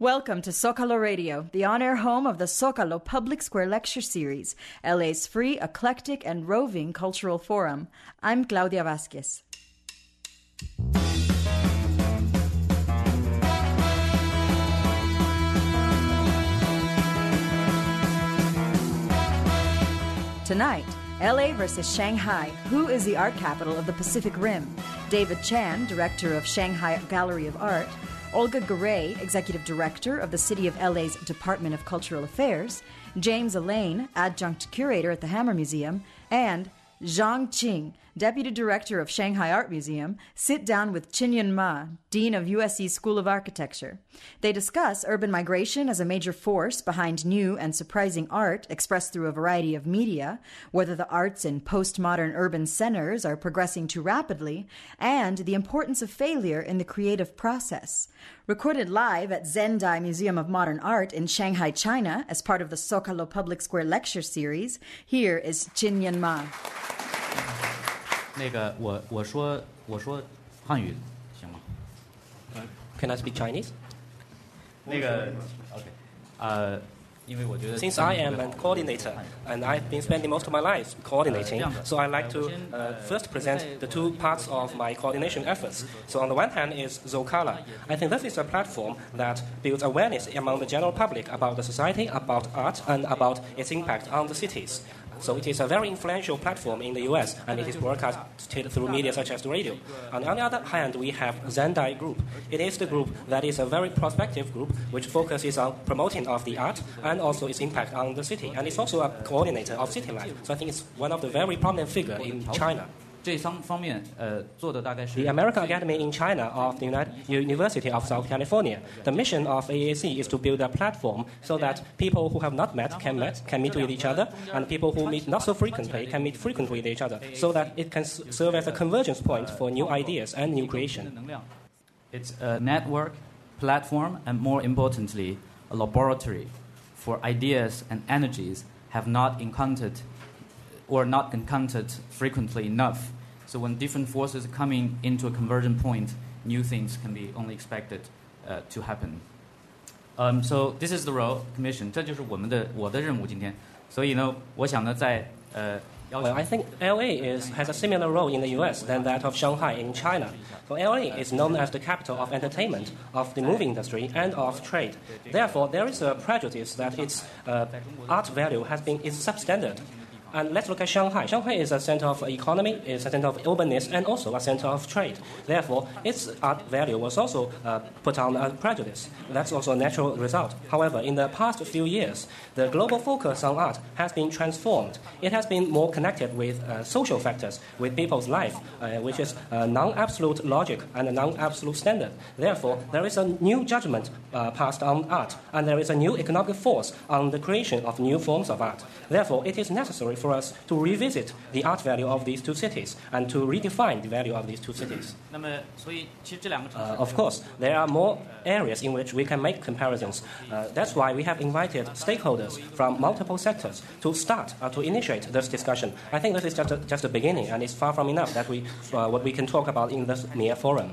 Welcome to Zócalo Radio, the on-air home of the Zócalo Public Square Lecture Series, LA's free, eclectic, and roving cultural forum. I'm Claudia Vasquez. Tonight, L.A. versus Shanghai, who is the art capital of the Pacific Rim? David Chan, director of Shanghai Gallery of Art, Olga Garay, executive director of the City of L.A.'s Department of Cultural Affairs, James Elaine, adjunct curator at the Hammer Museum, and Zhang Qing, deputy director of Shanghai Art Museum, sit down with Qin Yan Ma, dean of USC School of Architecture. They discuss urban migration as a major force behind new and surprising art expressed through a variety of media, whether the arts in postmodern urban centers are progressing too rapidly, and the importance of failure in the creative process. Recorded live at Zendai Museum of Modern Art in Shanghai, China, as part of the Zócalo Public Square Lecture Series, here is Qin Yan Ma. 我说汉语行吗 Can I speak Chinese? Okay. Since I am a coordinator, and I've been spending most of my life coordinating, so I'd like to first present the two parts of my coordination efforts. So on the one hand is Zócalo. I think this is a platform that builds awareness among the general public about the society, about art, and about its impact on the cities. So it is a very influential platform in the U.S., and it is broadcasted through media such as the radio. And on the other hand, we have Zendai Group. It is the group that is a very prospective group, which focuses on promoting of the art and also its impact on the city. And it's also a coordinator of city life. So I think it's one of the very prominent figures in China. The American Academy in China of the University of South California. The mission of AAC is to build a platform so that people who have not met can meet with each other, and people who meet not so frequently can meet frequently with each other, so that it can serve as a convergence point for new ideas and new creation. It's a network, platform, and more importantly, a laboratory for ideas and energies have not encountered or not encountered frequently enough. So when different forces are coming into a convergent point, new things can be only expected to happen. So this is the role commission. 这就是我的任务今天。 Well, I think L.A. has a similar role in the U.S. than that of Shanghai in China. So L.A. is known as the capital of entertainment, of the movie industry, and of trade. Therefore, there is a prejudice that its art value is substandard. And let's look at Shanghai. Shanghai is a center of economy, is a center of urbanness, and also a center of trade. Therefore, its art value was also put on a prejudice. That's also a natural result. However, in the past few years, the global focus on art has been transformed. It has been more connected with social factors, with people's life, which is non-absolute logic and a non-absolute standard. Therefore, there is a new judgment passed on art, and there is a new economic force on the creation of new forms of art. Therefore, it is necessary for us to revisit the art value of these two cities and to redefine the value of these two cities. Of course, there are more areas in which we can make comparisons. That's why we have invited stakeholders from multiple sectors to start or to initiate this discussion. I think this is just the beginning, and it's far from enough that what we can talk about in this mere forum.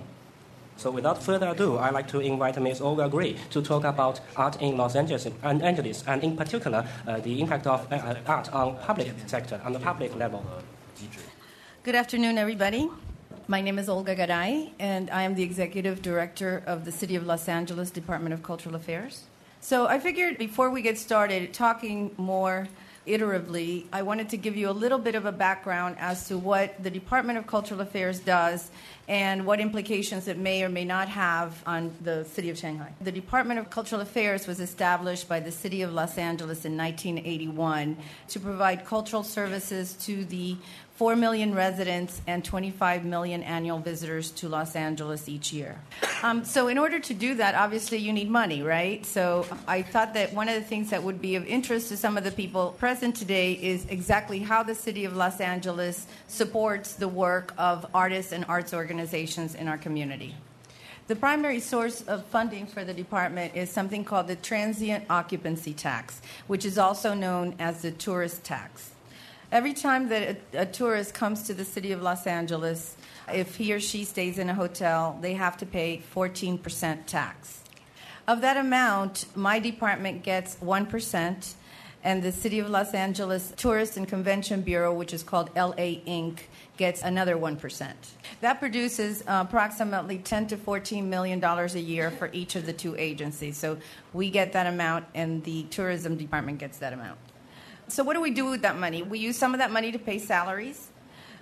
So without further ado, I'd like to invite Ms. Olga Gray to talk about art in Los Angeles, and in particular, the impact of art on public sector, on the public level. Good afternoon, everybody. My name is Olga Garay, and I am the executive director of the City of Los Angeles Department of Cultural Affairs. So I figured before we get started talking more iteratively, I wanted to give you a little bit of a background as to what the Department of Cultural Affairs does and what implications it may or may not have on the city of Shanghai. The Department of Cultural Affairs was established by the City of Los Angeles in 1981 to provide cultural services to the 4 million residents and 25 million annual visitors to Los Angeles each year. So in order to do that, obviously you need money, right? So I thought that one of the things that would be of interest to some of the people present today is exactly how the City of Los Angeles supports the work of artists and arts organizations in our community. The primary source of funding for the department is something called the Transient Occupancy Tax, which is also known as the tourist tax. Every time that a tourist comes to the City of Los Angeles, if he or she stays in a hotel, they have to pay 14% tax. Of that amount, my department gets 1%, and the City of Los Angeles Tourist and Convention Bureau, which is called LA Inc., gets another 1%. That produces approximately $10 to $14 million a year for each of the two agencies. So we get that amount, and the tourism department gets that amount. So what do we do with that money? We use some of that money to pay salaries.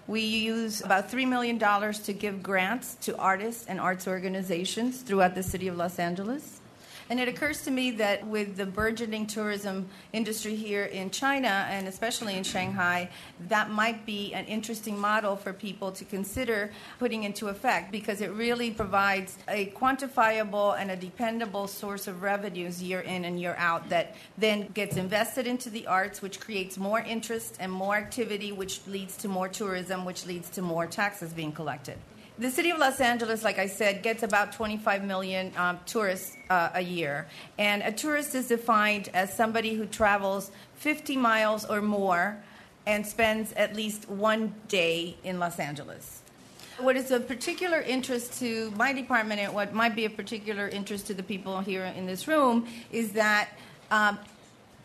We use about $3 million to give grants to artists and arts organizations throughout the city of Los Angeles. And it occurs to me that with the burgeoning tourism industry here in China, and especially in Shanghai, that might be an interesting model for people to consider putting into effect, because it really provides a quantifiable and a dependable source of revenues year in and year out that then gets invested into the arts, which creates more interest and more activity, which leads to more tourism, which leads to more taxes being collected. The city of Los Angeles, like I said, gets about 25 million tourists a year. And a tourist is defined as somebody who travels 50 miles or more and spends at least one day in Los Angeles. What is of particular interest to my department, and what might be of particular interest to the people here in this room, is that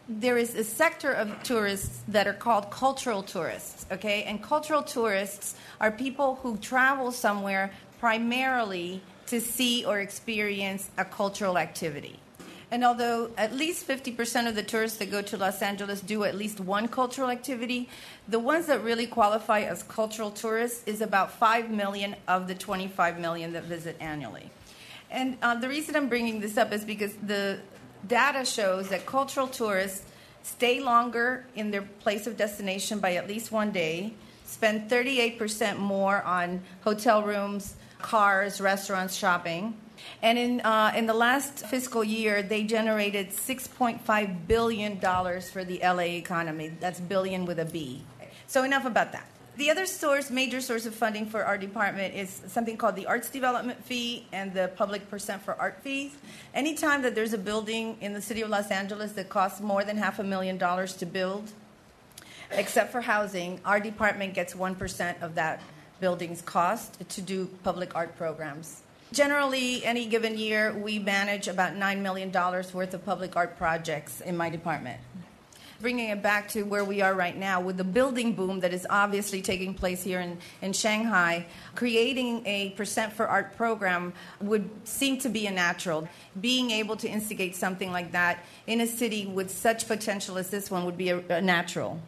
there is a sector of tourists that are called cultural tourists, okay? And cultural tourists are people who travel somewhere primarily to see or experience a cultural activity. And although at least 50% of the tourists that go to Los Angeles do at least one cultural activity, the ones that really qualify as cultural tourists is about 5 million of the 25 million that visit annually. And the reason I'm bringing this up is because the data shows that cultural tourists stay longer in their place of destination by at least one day, spend 38% more on hotel rooms, cars, restaurants, shopping. And in the last fiscal year, they generated $6.5 billion for the LA economy. That's billion with a B. So enough about that. The other major source of funding for our department is something called the Arts Development Fee and the Public Percent for Art fees. Anytime that there's a building in the city of Los Angeles that costs more than $500,000 to build, except for housing, our department gets 1% of that building's cost to do public art programs. Generally, any given year, we manage about $9 million worth of public art projects in my department. Bringing it back to where we are right now, with the building boom that is obviously taking place here in Shanghai, creating a Percent for Art program would seem to be a natural. Being able to instigate something like that in a city with such potential as this one would be a natural.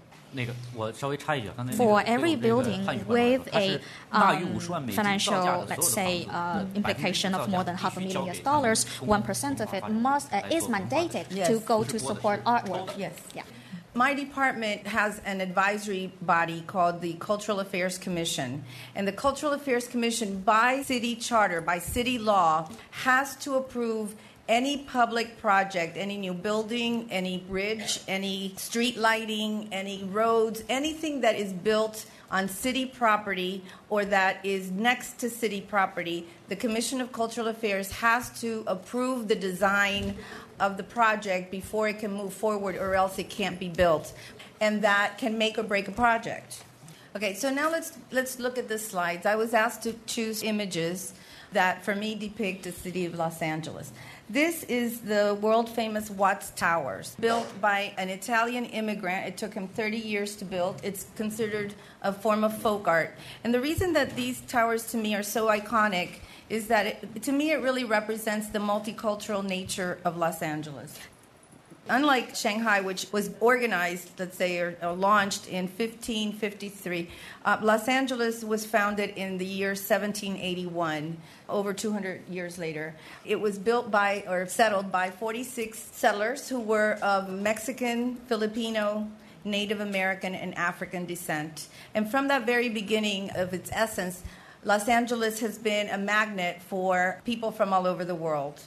For every building with a financial, let's say, implication of more than $500,000, 1% of it is mandated to go to support artwork. Yes. Yeah. My department has an advisory body called the Cultural Affairs Commission. And the Cultural Affairs Commission, by city charter, by city law, has to approve any public project, any new building, any bridge, any street lighting, any roads, anything that is built on city property or that is next to city property, the Commission of Cultural Affairs has to approve the design of the project before it can move forward, or else it can't be built. And that can make or break a project. Okay, so now let's look at the slides. I was asked to choose images that, for me, depict the city of Los Angeles. This is the world-famous Watts Towers, built by an Italian immigrant. It took him 30 years to build. It's considered a form of folk art. And the reason that these towers, to me, are so iconic is that, to me, it really represents the multicultural nature of Los Angeles. Unlike Shanghai, which was organized, let's say, or launched in 1553, Los Angeles was founded in the year 1781, over 200 years later. It was built by, or settled by, 46 settlers who were of Mexican, Filipino, Native American, and African descent. And from that very beginning of its essence, Los Angeles has been a magnet for people from all over the world.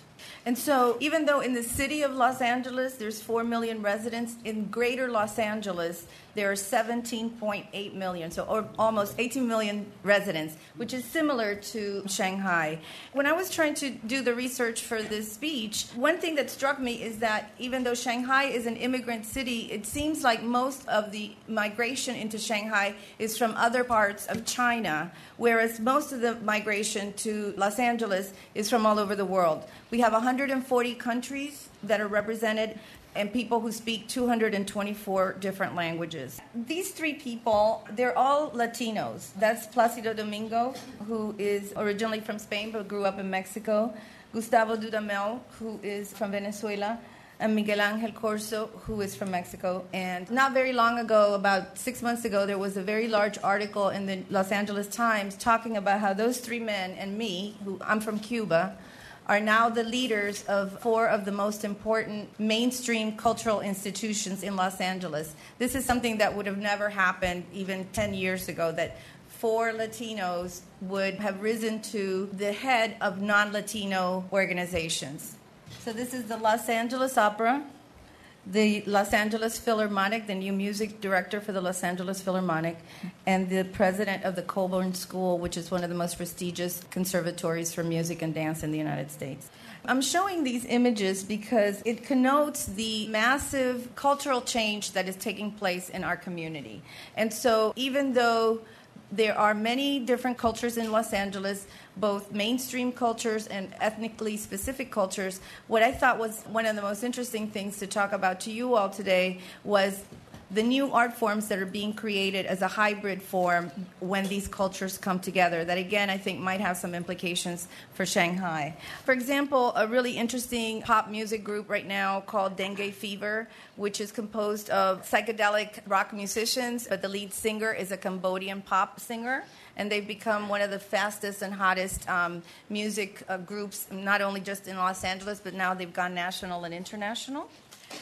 And so even though in the city of Los Angeles there's 4 million residents, in greater Los Angeles there are 17.8 million, so almost 18 million residents, which is similar to Shanghai. When I was trying to do the research for this speech, one thing that struck me is that even though Shanghai is an immigrant city, it seems like most of the migration into Shanghai is from other parts of China, whereas most of the migration to Los Angeles is from all over the world. We have 140 countries that are represented and people who speak 224 different languages. These three people, they're all Latinos. That's Placido Domingo, who is originally from Spain but grew up in Mexico, Gustavo Dudamel, who is from Venezuela, and Miguel Angel Corso, who is from Mexico. And not very long ago, about 6 months ago, there was a very large article in the Los Angeles Times talking about how those three men and me, who I'm from Cuba, are now the leaders of four of the most important mainstream cultural institutions in Los Angeles. This is something that would have never happened even 10 years ago, that four Latinos would have risen to the head of non-Latino organizations. So this is the Los Angeles Opera, the Los Angeles Philharmonic, the new music director for the Los Angeles Philharmonic, and the president of the Colburn School, which is one of the most prestigious conservatories for music and dance in the United States. I'm showing these images because it connotes the massive cultural change that is taking place in our community. And so even though there are many different cultures in Los Angeles, both mainstream cultures and ethnically specific cultures. What I thought was one of the most interesting things to talk about to you all today was the new art forms that are being created as a hybrid form when these cultures come together, that again I think might have some implications for Shanghai. For example, a really interesting pop music group right now called Dengue Fever, which is composed of psychedelic rock musicians, but the lead singer is a Cambodian pop singer. And they've become one of the fastest and hottest music groups, not only just in Los Angeles, but now they've gone national and international.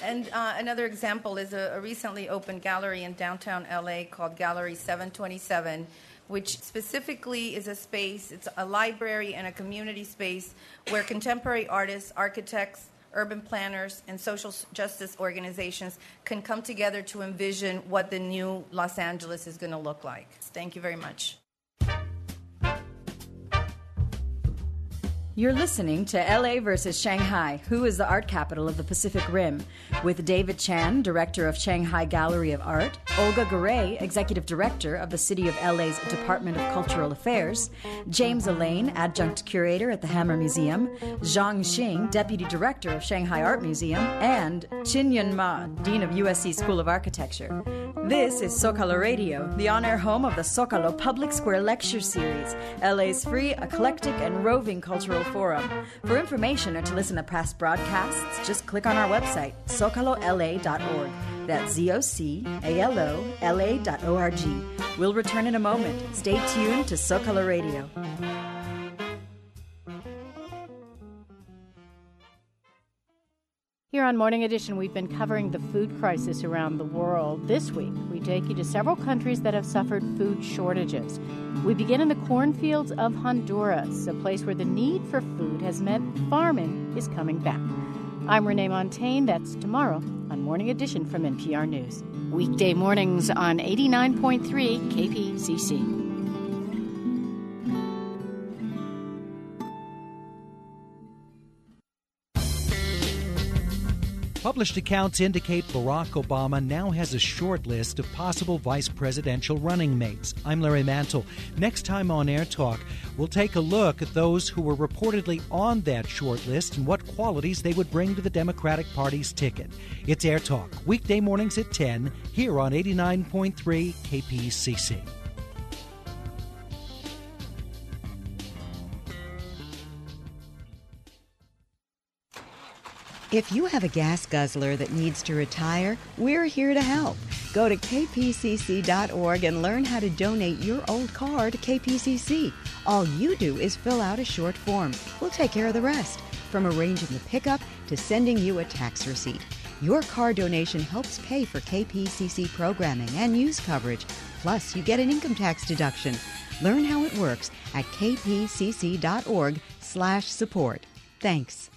And another example is a recently opened gallery in downtown LA called Gallery 727, which specifically is a space, it's a library and a community space where contemporary artists, architects, urban planners, and social justice organizations can come together to envision what the new Los Angeles is going to look like. Thank you very much. You're listening to LA versus Shanghai, Who is the Art Capital of the Pacific Rim, with David Chan, Director of Shanghai Gallery of Art, Olga Garay, Executive Director of the City of LA's Department of Cultural Affairs, James Elaine, Adjunct Curator at the Hammer Museum, Zhang Xing, Deputy Director of Shanghai Art Museum, and Qin Yan Ma, Dean of USC School of Architecture. This is Zócalo Radio, the on-air home of the Zócalo Public Square Lecture Series, LA's free, eclectic, and roving cultural forum. For information or to listen to past broadcasts, just click on our website, zocalola.orz. That's zocalola.org. We'll return in a moment. Stay tuned to Zócalo Radio. Here on Morning Edition, we've been covering the food crisis around the world. This week, we take you to several countries that have suffered food shortages. We begin in the cornfields of Honduras, a place where the need for food has meant farming is coming back. I'm Renee Montaigne. That's tomorrow on Morning Edition from NPR News. Weekday mornings on 89.3 KPCC. Published accounts indicate Barack Obama now has a short list of possible vice presidential running mates. I'm Larry Mantle. Next time on Air Talk, we'll take a look at those who were reportedly on that short list and what qualities they would bring to the Democratic Party's ticket. It's Air Talk, weekday mornings at 10, here on 89.3 KPCC. If you have a gas guzzler that needs to retire, we're here to help. Go to kpcc.org and learn how to donate your old car to KPCC. All you do is fill out a short form. We'll take care of the rest, from arranging the pickup to sending you a tax receipt. Your car donation helps pay for KPCC programming and news coverage. Plus, you get an income tax deduction. Learn how it works at kpcc.org/support. Thanks.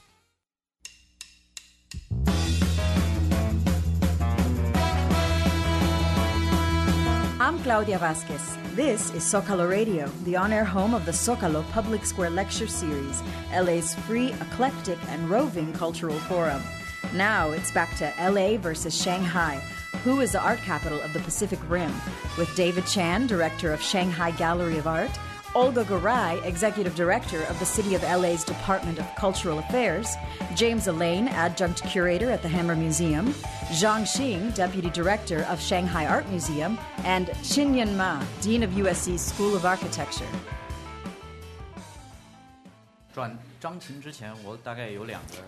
I'm Claudia Vasquez. This is Zócalo Radio, the on-air home of the Zócalo Public Square Lecture Series, LA's free, eclectic, and roving cultural forum. Now it's back to LA versus Shanghai, who is the art capital of the Pacific Rim, with David Chan, Director of Shanghai Gallery of Art, Olga Garay, Executive Director of the City of LA's Department of Cultural Affairs, James Elaine, Adjunct Curator at the Hammer Museum, Zhang Xing, Deputy Director of Shanghai Art Museum, and Qin Yan Ma, Dean of USC School of Architecture.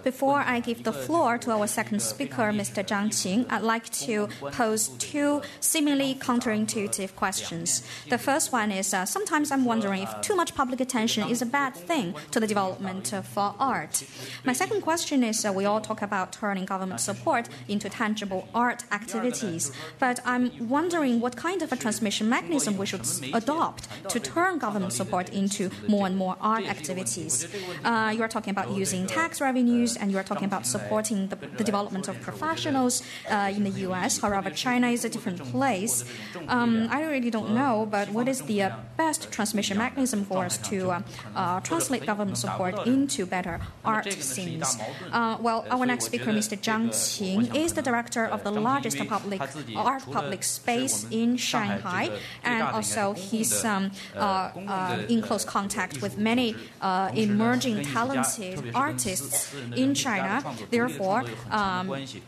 Before I give the floor to our second speaker, Mr. Zhang Qing, I'd like to pose two seemingly counterintuitive questions. The first one is, sometimes I'm wondering if too much public attention is a bad thing to the development of art. My second question is, we all talk about turning government support into tangible art activities, but I'm wondering what kind of a transmission mechanism we should adopt to turn government support into more and more art activities. You are talking about using tax revenues, and you are talking about supporting the development of professionals in the U.S. However, China is a different place. I really don't know, but what is the best transmission mechanism for us to translate government support into better art scenes? Our next speaker, Mr. Zhang Qing, is the director of the largest public space in Shanghai, and also he's in close contact with many emerging talented artists in China. Therefore,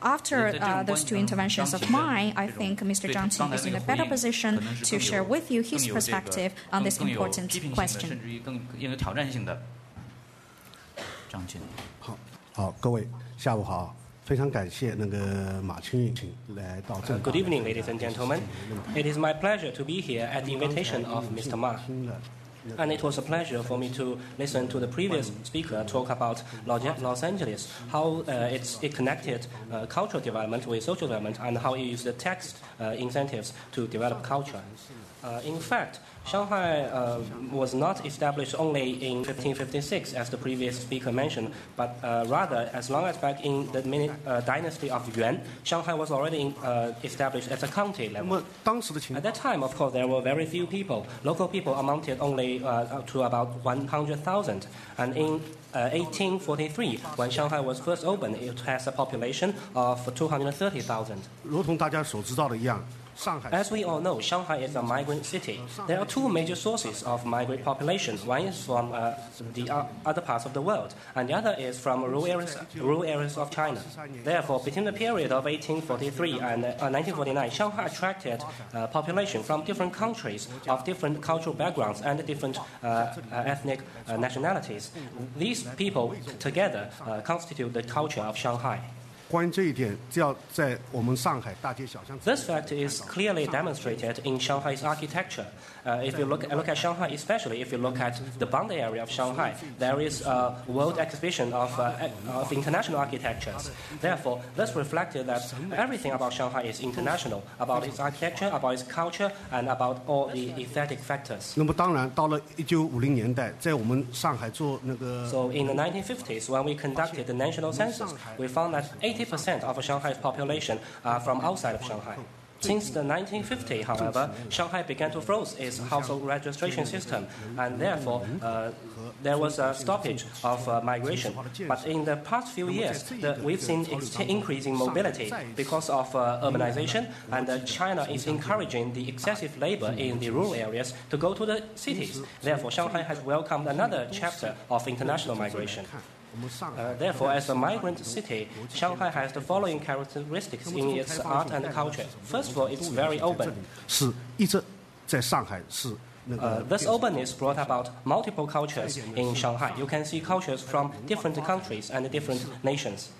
after those two interventions of mine, I think Mr. Zhang Qing is in a better position to share with you his perspective on this important question. Good evening, ladies and gentlemen. It is my pleasure to be here at the invitation of Mr. Ma. And it was a pleasure for me to listen to the previous speaker talk about Los Angeles, how it connected cultural development with social development, and how it used the tax incentives to develop culture. In fact, Shanghai was not established only in 1556, as the previous speaker mentioned, but rather as long as back in the dynasty of Yuan, Shanghai was already established at the county level. At that time, of course, there were very few people. Local people amounted only to about 100,000. And in 1843, when Shanghai was first opened, it has a population of 230,000. As we all know, Shanghai is a migrant city. There are two major sources of migrant population. One is from the other parts of the world, and the other is from rural areas of China. Therefore, between the period of 1843 and 1949, Shanghai attracted population from different countries of different cultural backgrounds and different ethnic nationalities. These people together constitute the culture of Shanghai. This fact is clearly demonstrated in Shanghai's architecture. If you look at Shanghai, especially if you look at the Bund area of Shanghai, there is a world exhibition of international architectures. Therefore, this reflected that everything about Shanghai is international, about its architecture, about its culture, and about all the aesthetic factors. So in the 1950s, when we conducted the national census, we found that 80% of Shanghai's population are from outside of Shanghai. Since the 1950s, however, Shanghai began to freeze its household registration system, and therefore there was a stoppage of migration. But in the past few years, we've seen increasing mobility because of urbanization, and China is encouraging the excessive labor in the rural areas to go to the cities. Therefore, Shanghai has welcomed another chapter of international migration. Therefore, as a migrant city, Shanghai has the following characteristics in its art and culture. First of all, it's very open. This openness brought about multiple cultures in Shanghai. You can see cultures from different countries and different nations.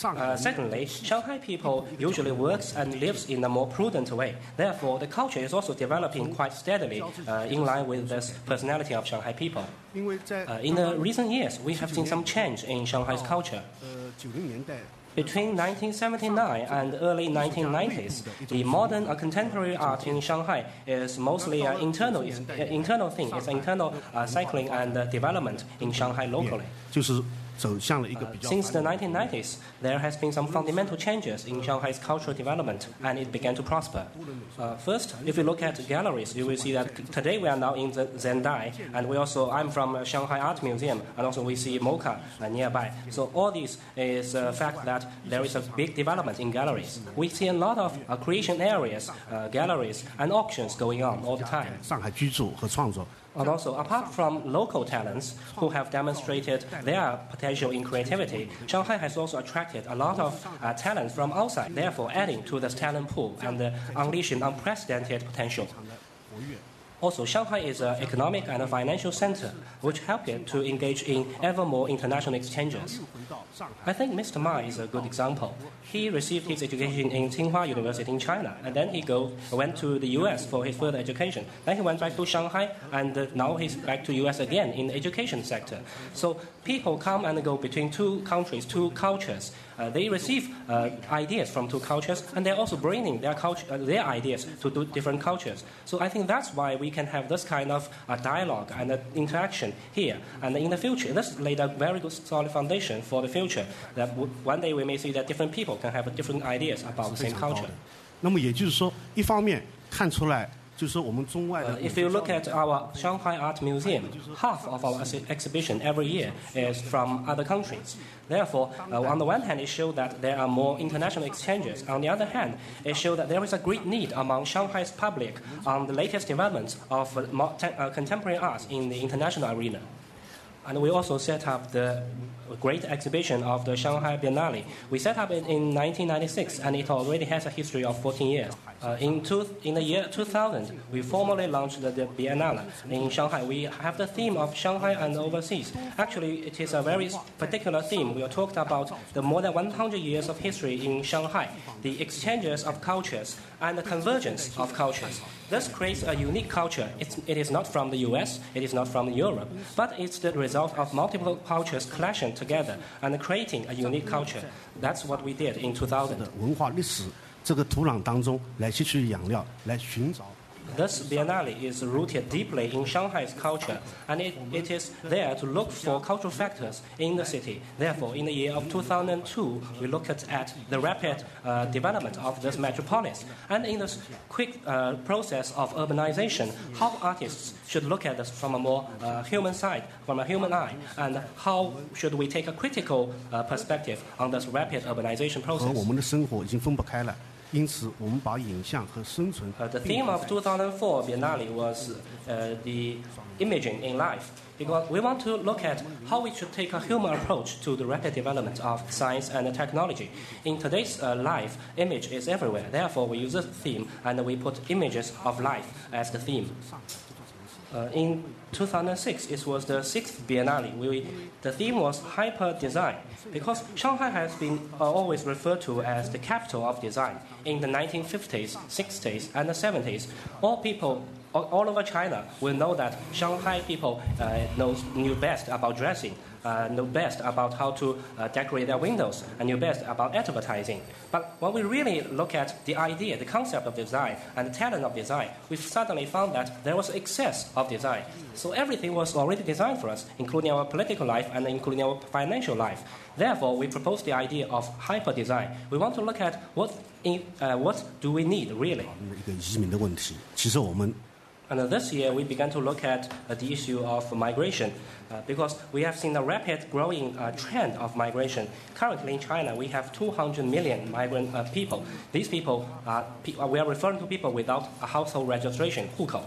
Secondly, Shanghai people usually works and lives in a more prudent way. Therefore, the culture is also developing quite steadily in line with this personality of Shanghai people. In the recent years, we have seen some change in Shanghai's culture. Between 1979 and early 1990s, the modern or contemporary art in Shanghai is mostly an internal thing. It's internal cycling and development in Shanghai locally. Since the 1990s, there has been some fundamental changes in Shanghai's cultural development, and it began to prosper. First, if you look at galleries, you will see that today we are now in the Zendai, and I'm from Shanghai Art Museum, and also we see MoCA nearby. So all this is a fact that there is a big development in galleries. We see a lot of creation areas, galleries, and auctions going on all the time. And also, apart from local talents who have demonstrated their potential in creativity, Shanghai has also attracted a lot of talent from outside, therefore adding to this talent pool and unleashing unprecedented potential. Also, Shanghai is an economic and a financial center, which helped it to engage in ever more international exchanges. I think Mr. Ma is a good example. He received his education in Tsinghua University in China, and then he went to the U.S. for his further education. Then he went back to Shanghai, and now he's back to U.S. again in the education sector. So people come and go between two countries, two cultures. They receive ideas from two cultures, and they're also bringing their ideas to different cultures. So I think that's why we can have this kind of dialogue and interaction here. And in the future, this laid a very good solid foundation for the future, that one day we may see that different people can have different ideas about the same culture. If you look at our Shanghai Art Museum, half of our exhibition every year is from other countries. Therefore, on the one hand, it shows that there are more international exchanges. On the other hand, it shows that there is a great need among Shanghai's public on the latest developments of contemporary arts in the international arena. And we also set up the great exhibition of the Shanghai Biennale. We set up it in 1996, and it already has a history of 14 years. In the year 2000, we formally launched the Biennale in Shanghai. We have the theme of Shanghai and overseas. Actually, it is a very particular theme. We talked about the more than 100 years of history in Shanghai, the exchanges of cultures, and the convergence of cultures. This creates a unique culture. It is not from the US, it is not from Europe, but it's the result of multiple cultures clashing together and creating a unique culture. That's what we did in 2000. This Biennale is rooted deeply in Shanghai's culture, and it is there to look for cultural factors in the city. Therefore, in the year of 2002, we looked at the rapid development of this metropolis, and in this quick process of urbanization, how artists should look at this from a more human side, from a human eye, and how should we take a critical perspective on this rapid urbanization process. The theme of 2004 Biennale was the imaging in life, because we want to look at how we should take a human approach to the rapid development of science and technology. In today's life, image is everywhere. Therefore, we use this theme, and we put images of life as the theme. In 2006, it was the 6th Biennale. The theme was hyper-design, because Shanghai has been always referred to as the capital of design. In the 1950s, 60s, and the 70s, all over China will know that Shanghai people knew best about dressing, knew best about how to decorate their windows, and knew best about advertising. But when we really look at the idea, the concept of design, and the talent of design, we suddenly found that there was excess of design. So everything was already designed for us, including our political life and including our financial life. Therefore, we propose the idea of hyper-design. We want to look at what do we need, really. And this year, we began to look at the issue of migration, because we have seen a rapid growing trend of migration. Currently in China, we have 200 million migrant people. These people, we are referring to people without a household registration, 户口.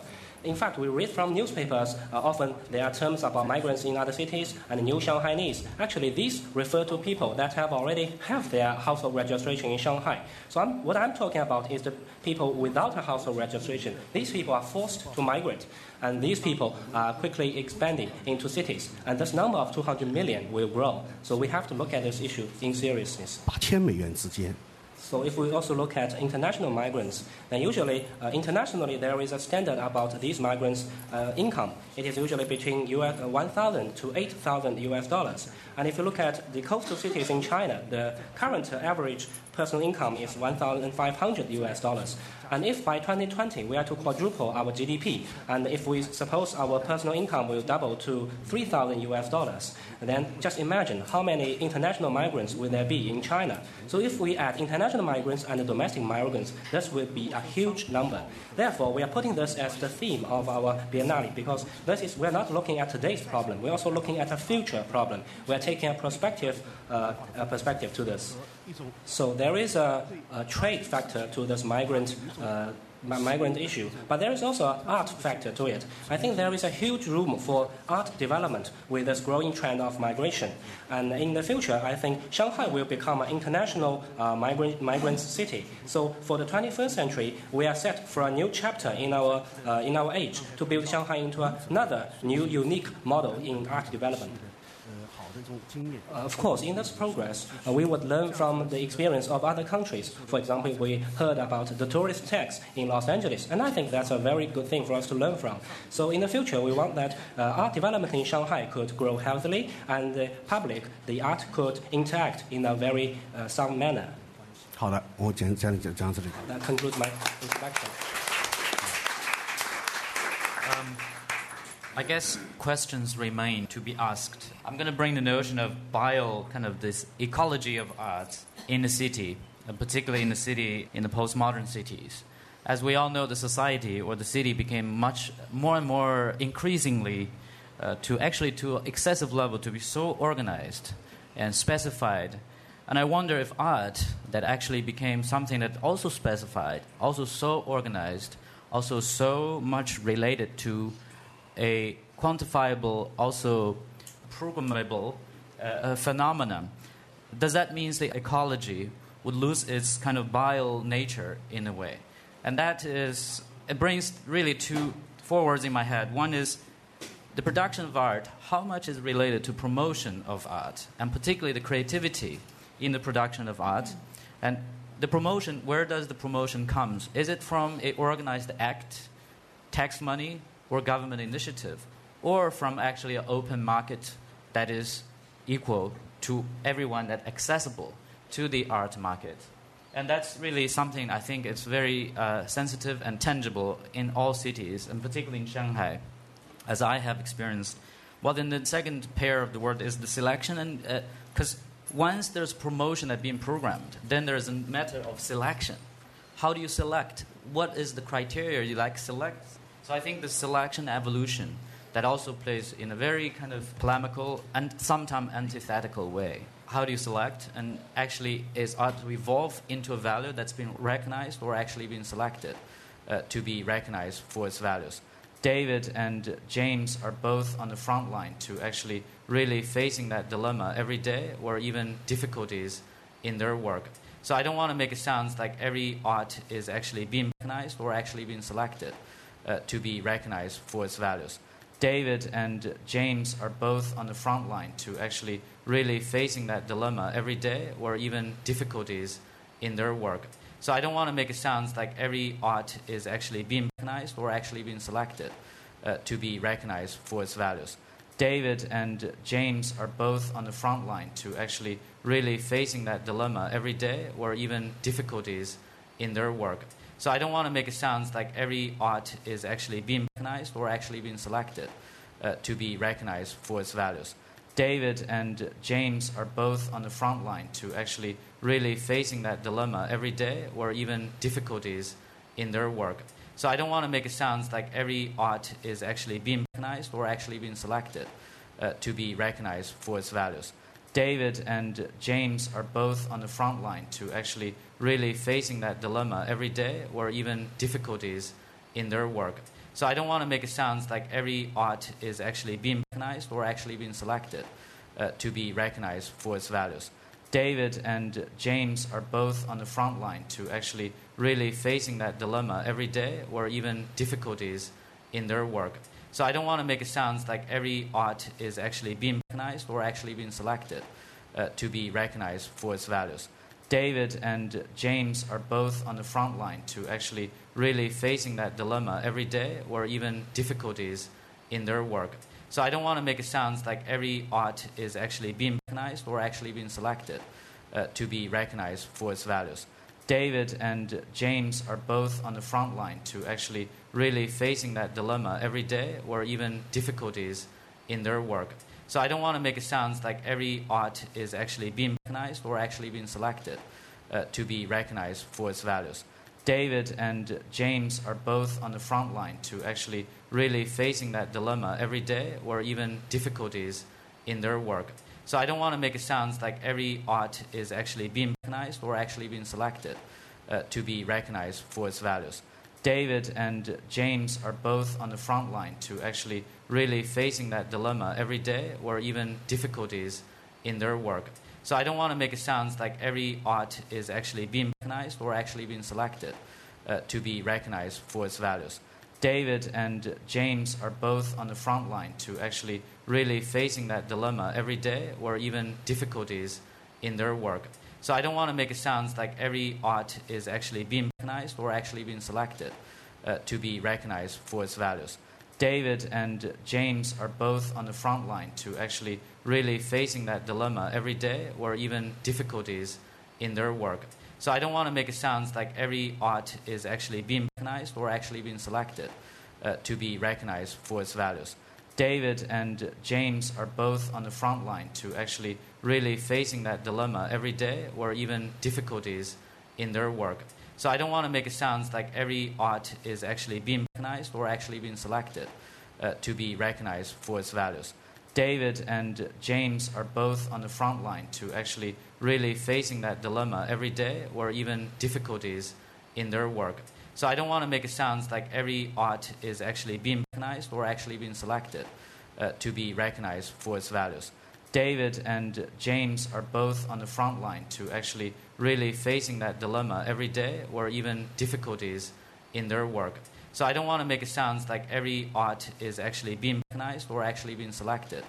In fact, we read from newspapers, often there are terms about migrants in other cities and new Shanghainese. Actually, these refer to people that have already have their household registration in Shanghai. So what I'm talking about is the people without a household registration. These people are forced to migrate, and these people are quickly expanding into cities. And this number of 200 million will grow. So we have to look at this issue in seriousness. So if we also look at international migrants, then usually internationally there is a standard about these migrants' income. It is usually between $1,000 to $8,000 US dollars. And if you look at the coastal cities in China, the current average personal income is $1,500 US dollars. And if by 2020 we are to quadruple our GDP, and if we suppose our personal income will double to $3,000, then just imagine how many international migrants will there be in China. So if we add international migrants and domestic migrants, this will be a huge number. Therefore, we are putting this as the theme of our Biennale, because this is, we're not looking at today's problem, we're also looking at a future problem. We're taking a perspective to this. So there is a trade factor to this migrant issue, but there is also an art factor to it. I think there is a huge room for art development with this growing trend of migration. And in the future, I think Shanghai will become an international migrant city. So for the 21st century, we are set for a new chapter in our age to build Shanghai into another new unique model in art development. Of course, in this progress, we would learn from the experience of other countries. For example, we heard about the tourist tax in Los Angeles, and I think that's a very good thing for us to learn from. So in the future, we want that art development in Shanghai could grow healthily, and the public, the art, could interact in a very sound manner. That concludes my introduction. I guess questions remain to be asked. I'm going to bring the notion of this ecology of art in the city, and particularly in the city, in the postmodern cities. As we all know, the society or the city became much more and more increasingly to excessive level to be so organized and specified. And I wonder if art that actually became something that also specified, also so organized, also so much related to a quantifiable, also programmable phenomenon. Does that mean the ecology would lose its kind of bio nature in a way? And that is, it brings really four words in my head. One is the production of art, how much is related to promotion of art, and particularly the creativity in the production of art. And the promotion, where does the promotion come? Is it from an organized act, tax money, or government initiative, or from actually an open market that is equal to everyone, that accessible to the art market? And that's really something I think it's very sensitive and tangible in all cities, and particularly in Shanghai, as I have experienced. Well, then the second pair of the word is the selection, and because once there's promotion that's being programmed, then there's a matter of selection. How do you select? What is the criteria you select? So I think the selection evolution that also plays in a very polemical and sometimes antithetical way. How do you select? And actually, is art to evolve into a value that's been recognized or actually been selected to be recognized for its values? David and James are both on the front line to actually really facing that dilemma every day, or even difficulties in their work. So I don't want to make it sound like every art is actually being recognized or actually being selected. To be recognized for its values. David and James are both on the front line to actually really facing that dilemma every day, or even difficulties in their work. So I don't want to make it sound like every art is actually being recognized or actually being selected to be recognized for its values. David and James are both on the front line to actually really facing that dilemma every day, or even difficulties in their work. So I don't want to make it sound like every art is actually being recognized or actually being selected to be recognized for its values. David and James are both on the front line to actually really facing that dilemma every day, or even difficulties in their work. So I don't want to make it sound like every art is actually being recognized or actually being selected to be recognized for its values. David and James are both on the front line to actually really facing that dilemma every day, or even difficulties in their work. So I don't want to make it sound like every art is actually being recognized or actually being selected to be recognized for its values. David and James are both on the front line to actually really facing that dilemma every day, or even difficulties in their work. So I don't want to make it sound like every art is actually being recognized or actually being selected to be recognized for its values. David and James are both on the front line to actually really facing that dilemma every day, or even difficulties in their work. So I don't want to make it sound like every art is actually being recognized or actually being selected to be recognized for its values. David and James are both on the front line to actually really facing that dilemma every day, or even difficulties in their work. So I don't want to make it sound like every art is actually being recognized or actually being selected to be recognized for its values. David and James are both on the front line to actually really facing that dilemma every day, or even difficulties in their work. So I don't want to make it sound like every art is actually being recognized or actually being selected to be recognized for its values. David and James are both on the front line to actually really facing that dilemma every day, or even difficulties in their work. So I don't want to make it sound like every art is actually being recognized or actually being selected to be recognized for its values. David and James are both on the front line to actually really facing that dilemma every day, or even difficulties in their work. So I don't want to make it sound like every art is actually being recognized or actually being selected to be recognized for its values. David and James are both on the front line to actually really facing that dilemma every day, or even difficulties in their work. So I don't want to make it sound like every art is actually being recognized or actually being selected to be recognized for its values. David and James are both on the front line to actually really facing that dilemma every day, or even difficulties in their work. So I don't want to make it sound like every art is actually being recognized or actually being selected to be recognized for its values. David and James are both on the front line to actually really facing that dilemma every day, or even difficulties in their work. So I don't want to make it sound like every art is actually being recognized or actually being selected to be recognized for its values. David and James are both on the front line to actually really facing that dilemma every day, or even difficulties in their work. So I don't want to make it sound like every art is actually being recognized or actually being selected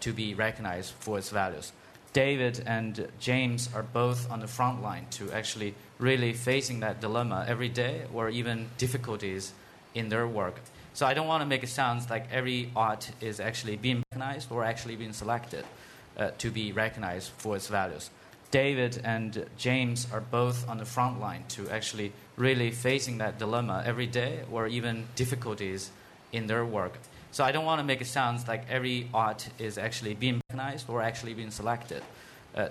to be recognized for its values. David and James are both on the front line to actually really facing that dilemma every day, or even difficulties in their work. So I don't want to make it sound like every art is actually being recognized or actually being selected to be recognized for its values. David and James are both on the front line to actually really facing that dilemma every day, or even difficulties in their work. So I don't want to make it sound like every art is actually being recognized or actually being selected to be recognized for its values. David and James are both on the front line to actually really facing that dilemma every day, or even difficulties in their work. So I don't want to make it sound like every art is actually being recognized or actually being selected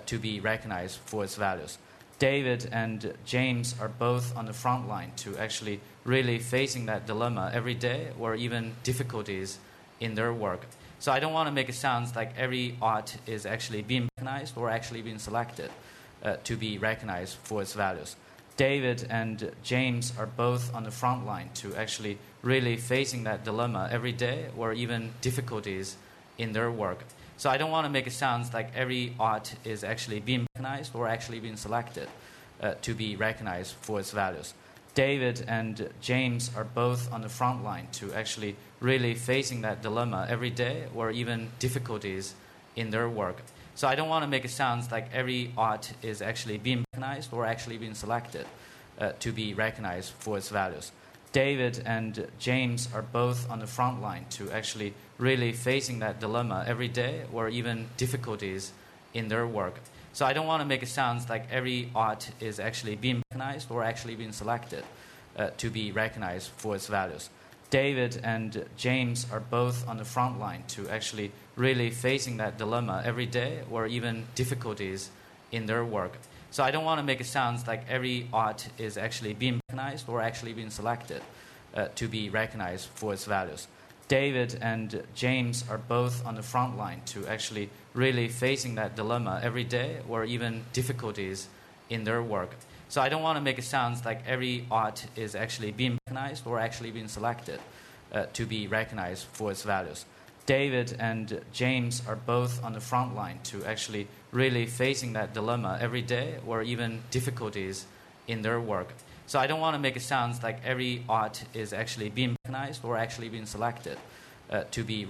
to be recognized for its values. David and James are both on the front line to actually really facing that dilemma every day, or even difficulties in their work. So I don't want to make it sound like every art is actually being recognized or actually being selected to be recognized for its values. David and James are both on the front line to actually really facing that dilemma every day, or even difficulties in their work. So I don't want to make it sound like every art is actually being recognized or actually being selected to be recognized for its values. David and James are both on the front line to actually really facing that dilemma every day, or even difficulties in their work. So I don't want to make it sound like every art is actually being recognized or actually being selected to be recognized for its values. David and James are both on the front line to actually really facing that dilemma every day, or even difficulties in their work. So I don't want to make it sound like every art is actually being recognized or actually being selected to be recognized for its values. David and James are both on the front line to actually really facing that dilemma every day, or even difficulties in their work. So I don't want to make it sound like every art is actually being recognized or actually being selected to be recognized for its values. David and James are both on the front line to actually really facing that dilemma every day, or even difficulties in their work. So I don't want to make it sound like every art is actually being recognized or actually being selected to be recognized for its values. David and James are both on the front line to actually really facing that dilemma every day, or even difficulties in their work. So I don't want to make it sound like every art is actually being recognized or actually being selected to be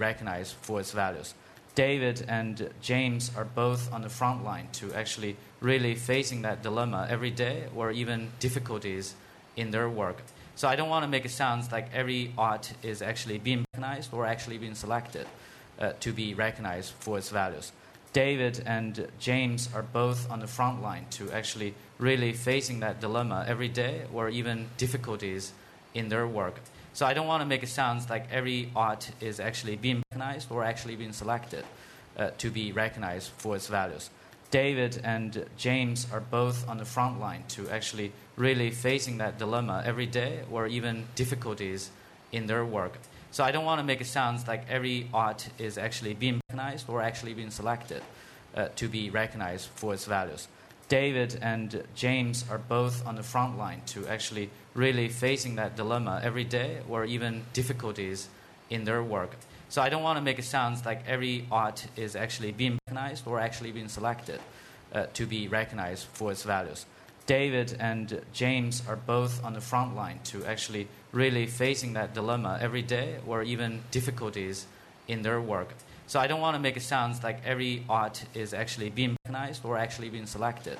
recognized for its values. David and James are both on the front line to actually really facing that dilemma every day, or even difficulties in their work. So I don't want to make it sound like every art is actually being recognized or actually being selected to be recognized for its values. David and James are both on the front line to actually really facing that dilemma every day, or even difficulties in their work. So I don't want to make it sound like every art is actually being recognized or actually being selected to be recognized for its values. David and James are both on the front line to actually really facing that dilemma every day, or even difficulties in their work. So I don't want to make it sound like every art is actually being recognized or actually being selected to be recognized for its values. David and James are both on the front line to actually really facing that dilemma every day, or even difficulties in their work. So I don't want to make it sound like every art is actually being recognized or actually being selected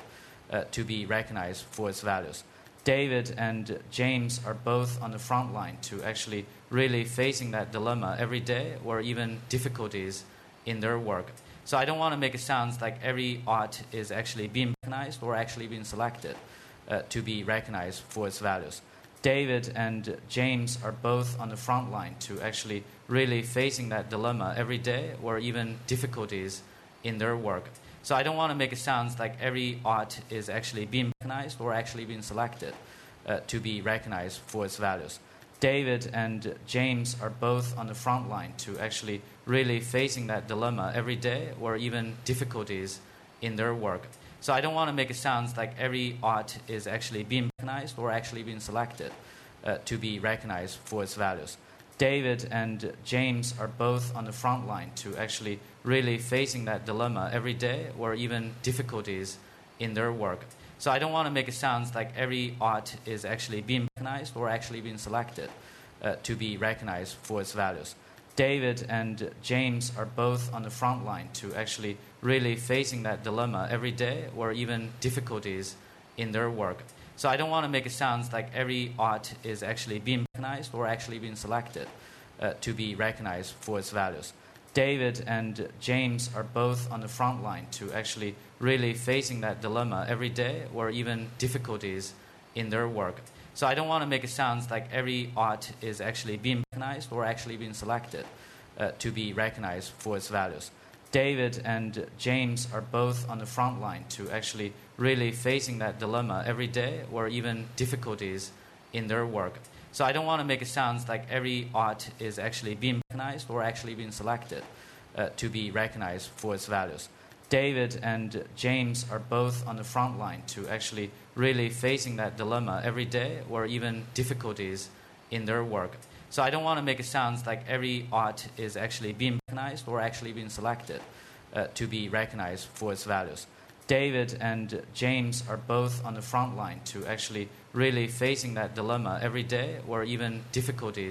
to be recognized for its values. David and James are both on the front line to actually really facing that dilemma every day, or even difficulties in their work. So I don't want to make it sound like every art is actually being recognized or actually being selected to be recognized for its values. David and James are both on the front line to actually really facing that dilemma every day, or even difficulties in their work. So I don't want to make it sound like every art is actually being recognized or actually being selected to be recognized for its values. David and James are both on the front line to actually really facing that dilemma every day, or even difficulties in their work. So I don't want to make it sound like every art is actually being recognized or actually being selected to be recognized for its values. David and James are both on the front line to actually really facing that dilemma every day, or even difficulties in their work. So I don't want to make it sound like every art is actually being recognized or actually being selected to be recognized for its values. David and James are both on the front line to actually really facing that dilemma every day, or even difficulties in their work. So I don't want to make it sound like every art is actually being recognized or actually being selected to be recognized for its values. David and James are both on the front line to actually really facing that dilemma every day, or even difficulties in their work. So I don't want to make it sound like every art is actually being recognized or actually being selected to be recognized for its values. David and James are both on the front line to actually really facing that dilemma every day, or even difficulties in their work. So I don't want to make it sound like every art is actually being recognized or actually being selected to be recognized for its values. David and James are both on the front line to actually really facing that dilemma every day, or even difficulties in their work. So I don't want to make it sound like every art is actually being recognized or actually being selected to be recognized for its values. David and James are both on the front line to actually really facing that dilemma every day, or even difficulties in their work. So I don't want to make it sound like every art is actually being recognized or actually being selected to be recognized for its values. David and James are both on the front line to actually really facing that dilemma every day, or even difficulties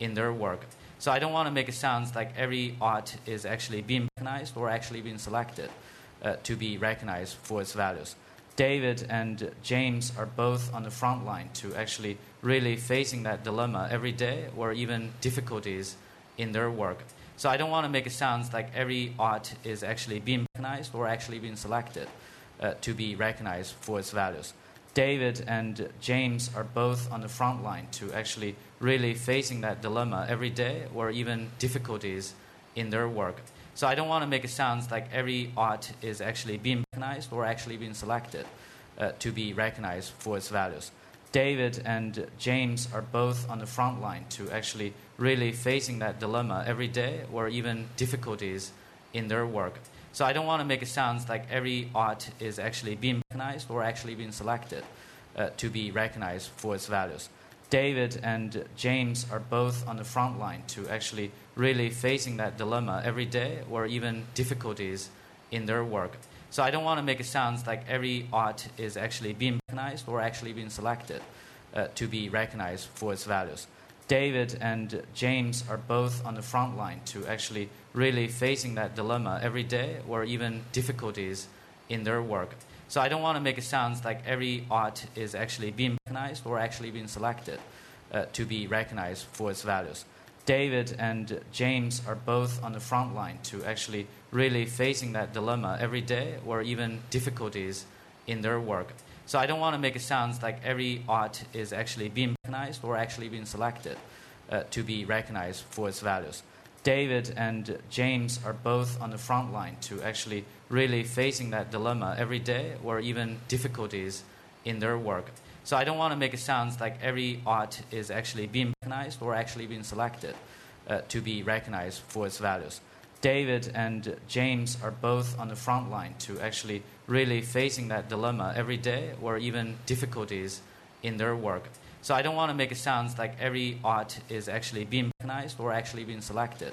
in their work. So I don't want to make it sound like every art is actually being recognized or actually being selected to be recognized for its values. David and James are both on the front line to actually really facing that dilemma every day, or even difficulties in their work. So I don't want to make it sound like every art is actually being recognized or actually being selected to be recognized for its values. David and James are both on the front line to actually really facing that dilemma every day, or even difficulties in their work. So I don't want to make it sound like every art is actually being recognized or actually being selected to be recognized for its values. David and James are both on the front line to actually really facing that dilemma every day, or even difficulties in their work. So I don't want to make it sound like every art is actually being recognized or actually being selected to be recognized for its values. David and James are both on the front line to actually really facing that dilemma every day, or even difficulties in their work. So I don't want to make it sound like every art is actually being recognized or actually being selected to be recognized for its values. David and James are both on the front line to actually really facing that dilemma every day or even difficulties in their work. So I don't want to make it sound like every art is actually being recognized or actually being selected to be recognized for its values. David and James are both on the front line to actually really facing that dilemma every day or even difficulties in their work. So I don't want to make it sound like every art is actually being recognized or actually being selected to be recognized for its values. David and James are both on the front line to actually really facing that dilemma every day or even difficulties in their work. So I don't want to make it sound like every art is actually being recognized or actually being selected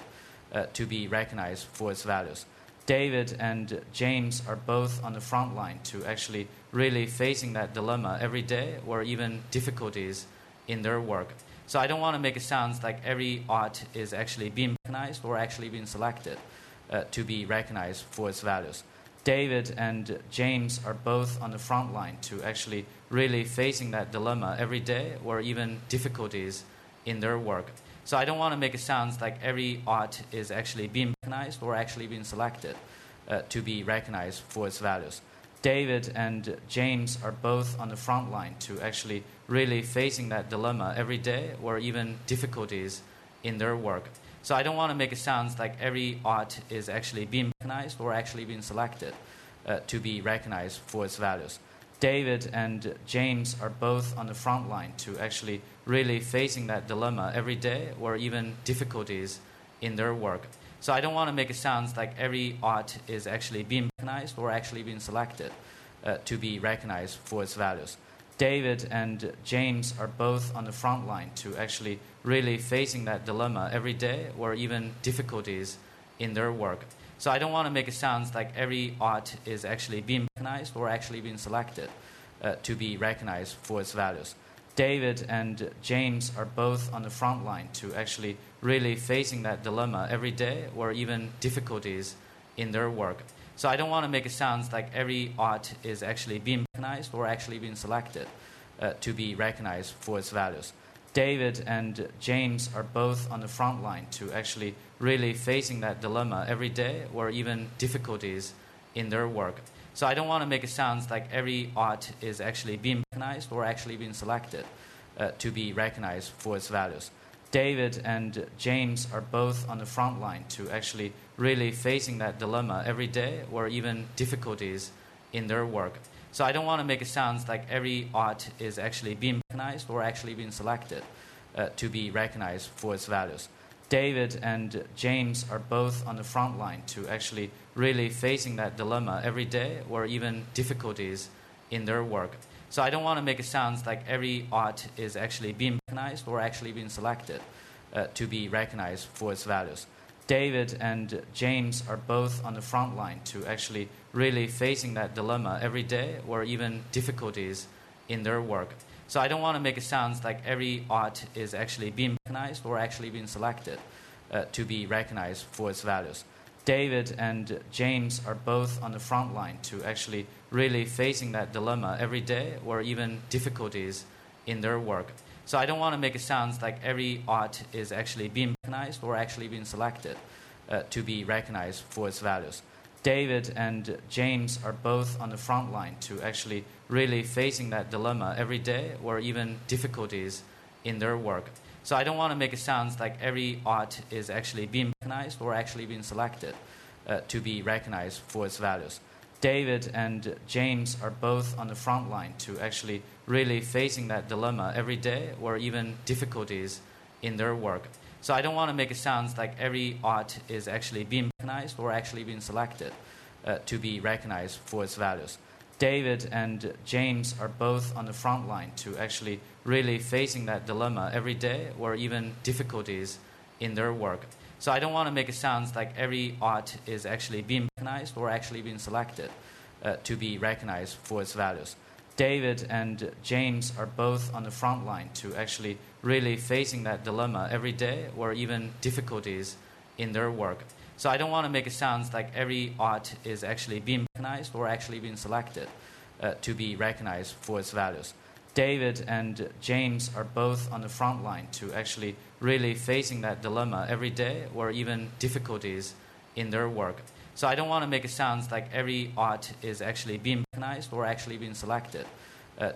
to be recognized for its values. David and James are both on the front line to actually really facing that dilemma every day or even difficulties in their work. So I don't want to make it sound like every art is actually being recognized or actually being selected to be recognized for its values. David and James are both on the front line to actually really facing that dilemma every day or even difficulties in their work. So I don't want to make it sound like every art is actually being recognized or actually being selected to be recognized for its values. David and James are both on the front line to actually really facing that dilemma every day or even difficulties in their work. So I don't want to make it sound like every art is actually being recognized or actually being selected to be recognized for its values. David and James are both on the front line to actually really facing that dilemma every day or even difficulties in their work. So I don't want to make it sound like every art is actually being recognized or actually being selected to be recognized for its values. David and James are both on the front line to actually really facing that dilemma every day or even difficulties in their work. So I don't want to make it sound like every art is actually being recognized or actually being selected to be recognized for its values. David and James are both on the front line to actually really facing that dilemma every day or even difficulties in their work. So I don't want to make it sound like every art is actually being recognized or actually being selected to be recognized for its values. David and James are both on the front line to actually really facing that dilemma every day or even difficulties in their work. So I don't want to make it sound like every art is actually being recognized or actually being selected to be recognized for its values. David and James are both on the front line to actually really facing that dilemma every day or even difficulties in their work. So I don't want to make it sound like every art is actually being recognized or actually being selected to be recognized for its values. David and James are both on the front line to actually really facing that dilemma every day or even difficulties in their work. So I don't want to make it sound like every art is actually being recognized or actually being selected to be recognized for its values. David and James are both on the front line to actually really facing that dilemma every day or even difficulties in their work. So I don't want to make it sound like every art is actually being recognized or actually being selected to be recognized for its values. David and James are both on the front line to actually really facing that dilemma every day or even difficulties in their work. So I don't want to make it sound like every art is actually being recognized or actually being selected to be recognized for its values. David and James are both on the front line to actually really facing that dilemma every day or even difficulties in their work. So I don't want to make it sound like every art is actually being recognized or actually being selected to be recognized for its values. David and James are both on the front line to actually really facing that dilemma every day or even difficulties in their work. So I don't want to make it sound like every art is actually being recognized or actually being selected to be recognized for its values. David and James are both on the front line to actually really facing that dilemma every day or even difficulties in their work. So I don't want to make it sound like every art is actually being recognized or actually being selected to be recognized for its values. David and James are both on the front line to actually really facing that dilemma every day or even difficulties in their work. So I don't want to make it sound like every art is actually being recognized or actually being selected to be recognized for its values. David and James are both on the front line to actually really facing that dilemma every day or even difficulties in their work. So I don't want to make it sound like every art is actually being recognized or actually being selected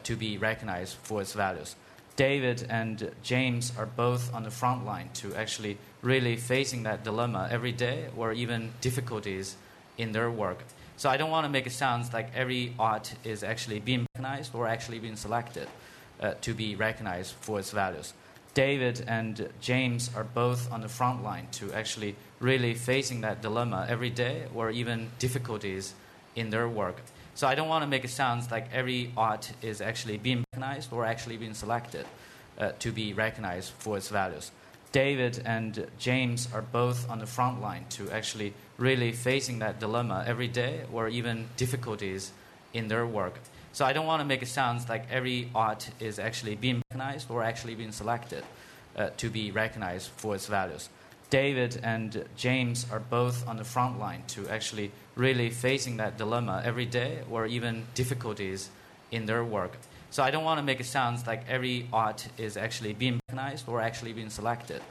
to be recognized for its values. David and James are both on the front line to actually really facing that dilemma every day or even difficulties in their work. So I don't want to make it sound like every art is actually being recognized or actually being selected to be recognized for its values. David and James are both on the front line to actually really facing that dilemma every day or even difficulties in their work. So I don't want to make it sound like every art is actually being recognized or actually being selected to be recognized for its values. David and James are both on the front line to actually really facing that dilemma every day or even difficulties in their work. So I don't want to make it sound like every art is actually being recognized or actually being selected to be recognized for its values. David and James are both on the front line to actually really facing that dilemma every day or even difficulties in their work. So I don't want to make it sound like every art is actually being recognized or actually being selected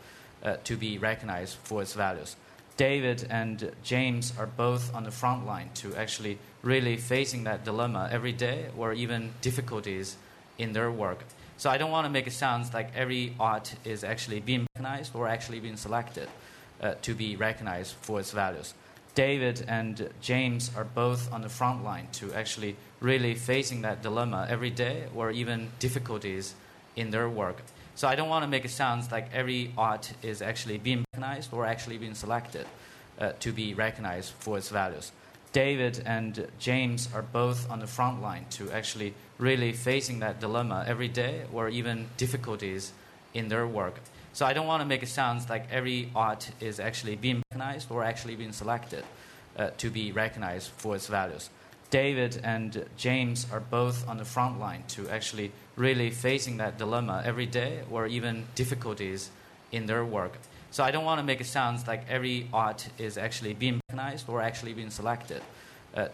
to be recognized for its values. David and James are both on the front line to actually really facing that dilemma every day or even difficulties in their work. So I don't want to make it sound like every art is actually being recognized or actually being selected to be recognized for its values. David and James are both on the front line to actually really facing that dilemma every day or even difficulties in their work. So I don't want to make it sound like every art is actually being recognized or actually being selected to be recognized for its values. David and James are both on the front line to actually really facing that dilemma every day or even difficulties in their work. So I don't want to make it sound like every art is actually being recognized or actually being selected to be recognized for its values. David and James are both on the front line to actually really facing that dilemma every day or even difficulties in their work. So I don't want to make it sound like every art is actually being recognized or actually being selected to be recognized for its values. David and James are both on the front line to actually really facing that dilemma every day or even difficulties in their work. So I don't want to make it sound like every art is actually being recognized or actually being selected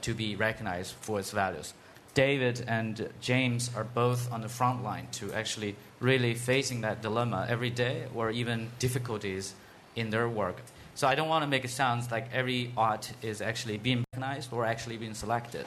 to be recognized for its values. David and James are both on the front line to actually really facing that dilemma every day or even difficulties in their work. So I don't want to make it sound like every art is actually being recognized or actually being selected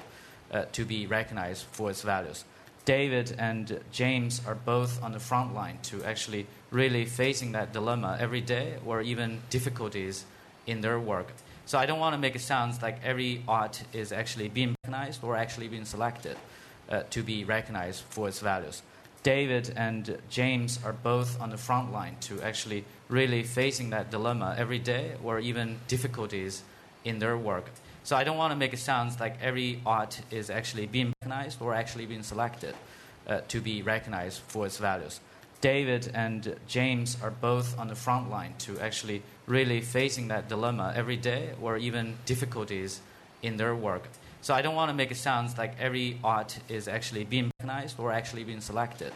to be recognized for its values. David and James are both on the front line to actually really facing that dilemma every day or even difficulties in their work. So I don't want to make it sound like every art is actually being recognized or actually being selected to be recognized for its values. David and James are both on the front line to actually really facing that dilemma every day or even difficulties in their work. So I don't want to make it sound like every art is actually being recognized or actually being selected to be recognized for its values. David and James are both on the front line to actually really facing that dilemma every day or even difficulties in their work. So I don't want to make it sound like every art is actually being recognized or actually being selected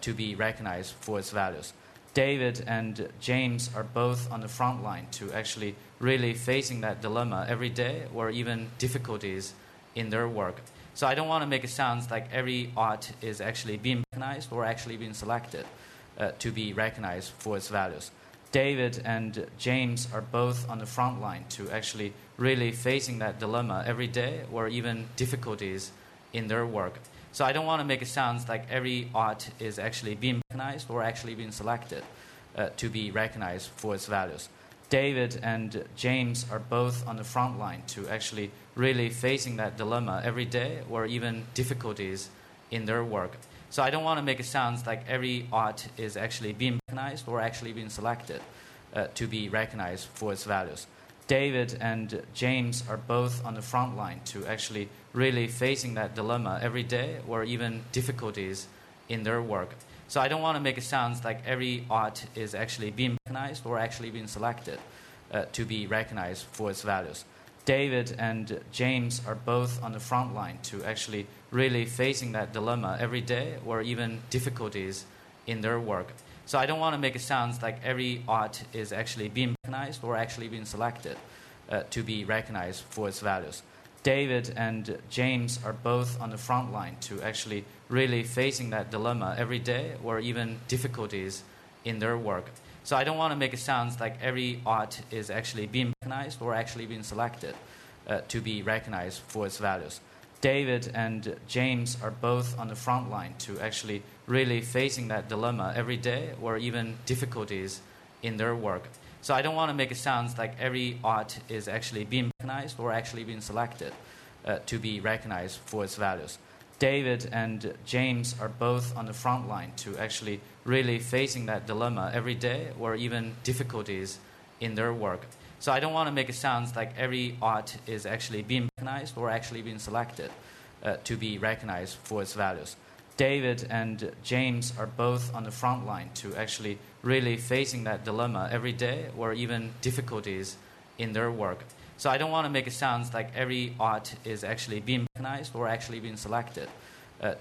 to be recognized for its values. David and James are both on the front line to actually really facing that dilemma every day or even difficulties in their work. So I don't want to make it sound like every art is actually being recognized or actually being selected to be recognized for its values. David and James are both on the front line to actually really facing that dilemma every day or even difficulties in their work. So I don't want to make it sound like every art is actually being recognized or actually being selected to be recognized for its values. David and James are both on the front line to actually really facing that dilemma every day or even difficulties in their work. So I don't want to make it sound like every art is actually being recognized or actually being selected to be recognized for its values. David and James are both on the front line to actually really facing that dilemma every day or even difficulties in their work. So I don't want to make it sound like every art is actually being recognized or actually being selected to be recognized for its values. David and James are both on the front line to actually really facing that dilemma every day or even difficulties in their work. So I don't want to make it sound like every art is actually being recognized or actually being selected to be recognized for its values. David and James are both on the front line to actually really facing that dilemma every day, or even difficulties in their work. So I don't want to make it sound like every art is actually being recognized or actually being selected to be recognized for its values. David and James are both on the front line to actually really facing that dilemma every day, or even difficulties in their work. So I don't want to make it sound like every art is actually being recognized or actually being selected to be recognized for its values. David and James are both on the front line to actually really facing that dilemma every day, or even difficulties in their work. So I don't want to make it sound like every art is actually being recognized or actually being selected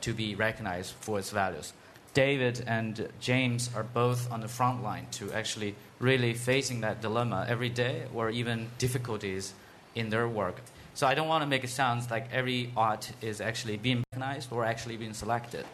to be recognized for its values. David and James are both on the front line to actually really facing that dilemma every day, or even difficulties in their work. So I don't want to make it sound like every art is actually being recognized or actually being selected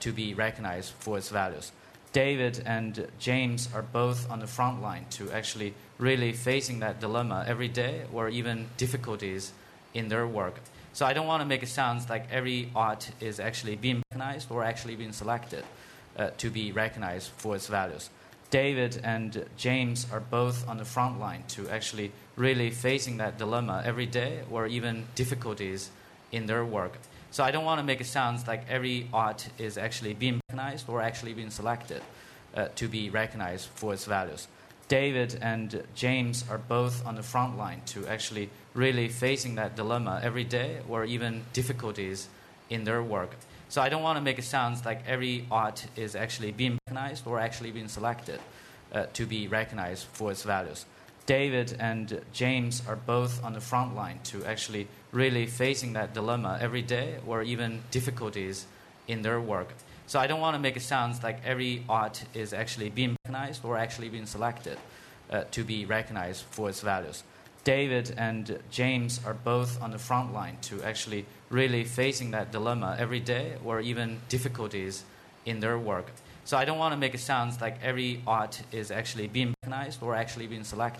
to be recognized for its values. David and James are both on the front line to actually really facing that dilemma every day, or even difficulties in their work. So I don't want to make it sound like every art is actually being recognized or actually being selected to be recognized for its values. David and James are both on the front line to actually really facing that dilemma every day, or even difficulties in their work. So I don't want to make it sound like every art is actually being recognized or actually being selected to be recognized for its values. David and James are both on the front line to actually really facing that dilemma every day, or even difficulties in their work. So I don't want to make it sound like every art is actually being recognized or actually being selected to be recognized for its values. David and James are both on the front line to actually really facing that dilemma every day, or even difficulties in their work. So I don't want to make it sound like every art is actually being recognized or actually being selected to be recognized for its values. David and James are both on the front line to actually really facing that dilemma every day, or even difficulties in their work. So I don't want to make it sound like every art is actually being recognized or actually being selected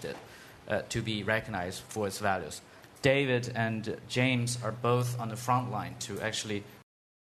to be recognized for its values. David and James are both on the front line to actually